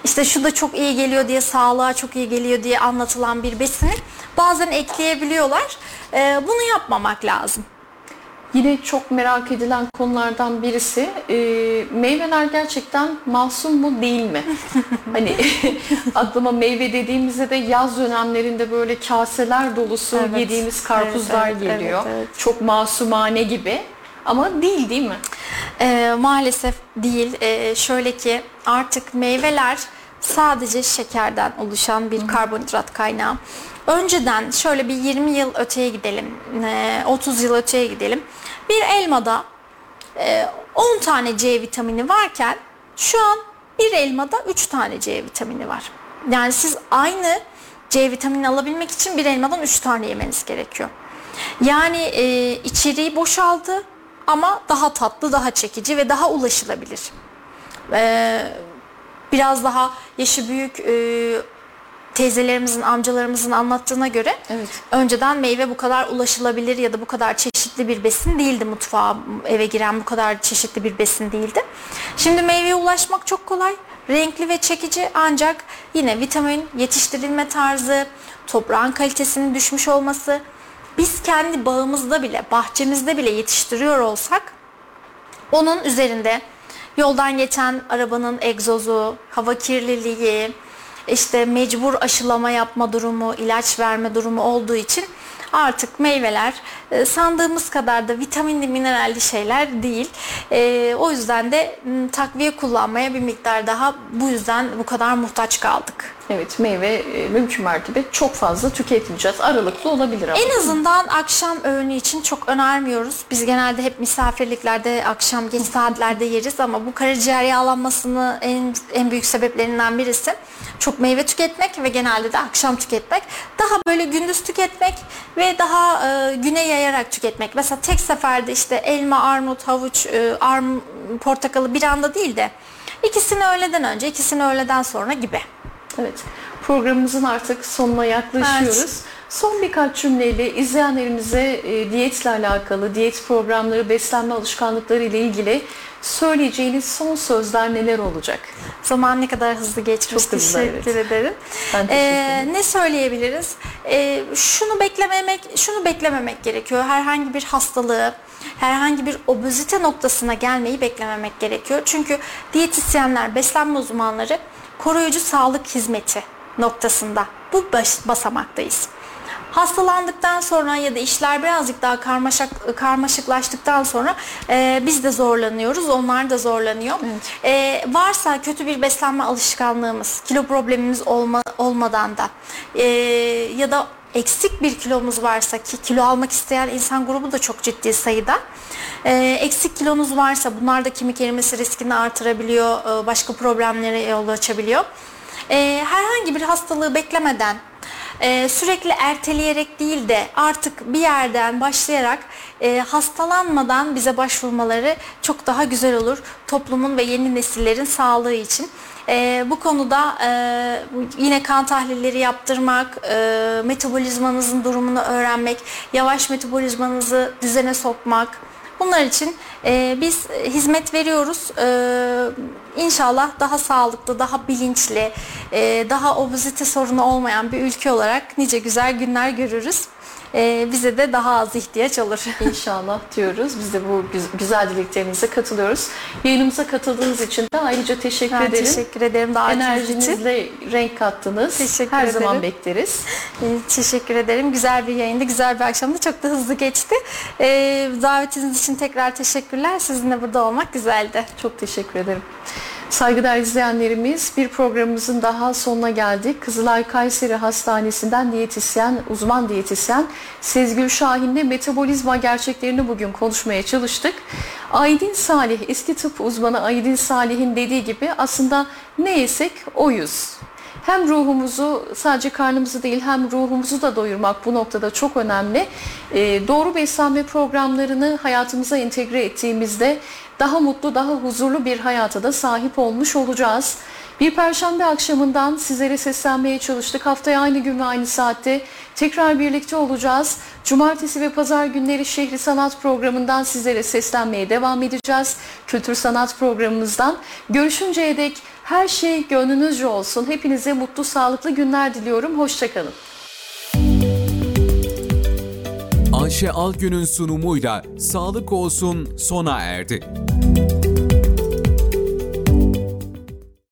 işte şu da çok iyi geliyor diye, sağlığa çok iyi geliyor diye anlatılan bir besini bazen ekleyebiliyorlar. Bunu yapmamak lazım. Yine çok merak edilen konulardan birisi e, meyveler gerçekten masum mu değil mi? Hani aklıma meyve dediğimizde de yaz dönemlerinde böyle kaseler dolusu evet, yediğimiz karpuzlar evet, evet, geliyor. Evet, evet. Çok masumane gibi ama değil değil mi? E, maalesef değil. E, şöyle ki artık meyveler sadece şekerden oluşan bir karbonhidrat kaynağı. Önceden şöyle bir yirmi yıl öteye gidelim, otuz yıl öteye gidelim. Bir elmada on tane C vitamini varken şu an bir elmada üç tane C vitamini var. Yani siz aynı C vitamini alabilmek için bir elmadan üç tane yemeniz gerekiyor. Yani e, içeriği boşaldı ama daha tatlı, daha çekici ve daha ulaşılabilir. E, biraz daha yaşı büyük e, teyzelerimizin, amcalarımızın anlattığına göre evet. Önceden meyve bu kadar ulaşılabilir ya da bu kadar çeşitli bir besin değildi, mutfağa eve giren bu kadar çeşitli bir besin değildi. Şimdi meyveye ulaşmak çok kolay, renkli ve çekici, ancak yine vitamin, yetiştirilme tarzı, toprağın kalitesinin düşmüş olması, biz kendi bağımızda bile, bahçemizde bile yetiştiriyor olsak onun üzerinde yoldan geçen arabanın egzozu, hava kirliliği, İşte mecbur aşılama yapma durumu, ilaç verme durumu olduğu için artık meyveler sandığımız kadar da vitaminli, mineralli şeyler değil. E, o yüzden de takviye kullanmaya bir miktar daha, bu yüzden bu kadar muhtaç kaldık. Evet, meyve mümkün mertebe çok fazla tüketmeyeceğiz. Aralıklı olabilir ama. En azından akşam öğünü için çok önermiyoruz. Biz genelde hep misafirliklerde akşam geç saatlerde yeriz ama bu karaciğer yağlanmasının en, en büyük sebeplerinden birisi çok meyve tüketmek ve genelde de akşam tüketmek. Daha böyle gündüz tüketmek ve daha e, güne yayarak tüketmek. Mesela tek seferde işte elma, armut, havuç, e, arm, portakalı bir anda değil de ikisini öğleden önce, ikisini öğleden sonra gibi. Evet, programımızın artık sonuna yaklaşıyoruz. Evet. Son birkaç cümleyle izleyenlerimize e, diyetle alakalı, diyet programları, beslenme alışkanlıkları ile ilgili söyleyeceğiniz son sözler neler olacak? Zaman ne kadar hızlı geçmiş. Çok hızlı, teşekkür evet. ederim. Ben teşekkür ederim. Ee, ne söyleyebiliriz? Ee, şunu beklememek, şunu beklememek gerekiyor. Herhangi bir hastalığı, herhangi bir obezite noktasına gelmeyi beklememek gerekiyor. Çünkü diyetisyenler, beslenme uzmanları koruyucu sağlık hizmeti noktasında bu baş, basamaktayız. Hastalandıktan sonra ya da işler birazcık daha karmaşık, karmaşıklaştıktan sonra e, biz de zorlanıyoruz, onlar da zorlanıyor. Evet. E, varsa kötü bir beslenme alışkanlığımız, kilo problemimiz olma, olmadan da e, ya da eksik bir kilomuz varsa, ki kilo almak isteyen insan grubu da çok ciddi sayıda. E, eksik kilonuz varsa bunlar da kemik erimesi riskini artırabiliyor, e, başka problemlere yol açabiliyor. E, herhangi bir hastalığı beklemeden, e, sürekli erteleyerek değil de artık bir yerden başlayarak e, hastalanmadan bize başvurmaları çok daha güzel olur. Toplumun ve yeni nesillerin sağlığı için. Ee, bu konuda e, yine kan tahlilleri yaptırmak, e, metabolizmanızın durumunu öğrenmek, yavaş metabolizmanızı düzene sokmak. Bunlar için e, biz hizmet veriyoruz. E, İnşallah daha sağlıklı, daha bilinçli, e, daha obezite sorunu olmayan bir ülke olarak nice güzel günler görürüz. Ee, bize de daha az ihtiyaç olur. İnşallah diyoruz. Biz de bu güzel dileklerinize katılıyoruz. Yayınımıza katıldığınız için de ayrıca teşekkür ben ederim. Teşekkür ederim. Enerjinizle renk kattınız. Teşekkür Her ederim. zaman bekleriz. Ee, teşekkür ederim. Güzel bir yayında, güzel bir akşamda. Çok da hızlı geçti. Ee, davetiniz için tekrar teşekkürler. Sizinle burada olmak güzeldi. Çok teşekkür ederim. Saygıdeğer izleyenlerimiz, bir programımızın daha sonuna geldik. Kızılay Kayseri Hastanesi'nden diyetisyen, uzman diyetisyen Sezgül Şahin'le metabolizma gerçeklerini bugün konuşmaya çalıştık. Aydin Salih, eski tıp uzmanı Aydin Salih'in dediği gibi aslında ne yesek oyuz. Hem ruhumuzu, sadece karnımızı değil hem ruhumuzu da doyurmak bu noktada çok önemli. E, doğru beslenme programlarını hayatımıza entegre ettiğimizde daha mutlu, daha huzurlu bir hayata da sahip olmuş olacağız. Bir perşembe akşamından sizlere seslenmeye çalıştık. Haftaya aynı gün ve aynı saatte tekrar birlikte olacağız. Cumartesi ve pazar günleri Şehri Sanat programından sizlere seslenmeye devam edeceğiz. Kültür Sanat programımızdan. Görüşünceye dek her şey gönlünüzce olsun. Hepinize mutlu, sağlıklı günler diliyorum. Hoşçakalın. Ayşe Algün'ün sunumuyla Sağlık Olsun sona erdi.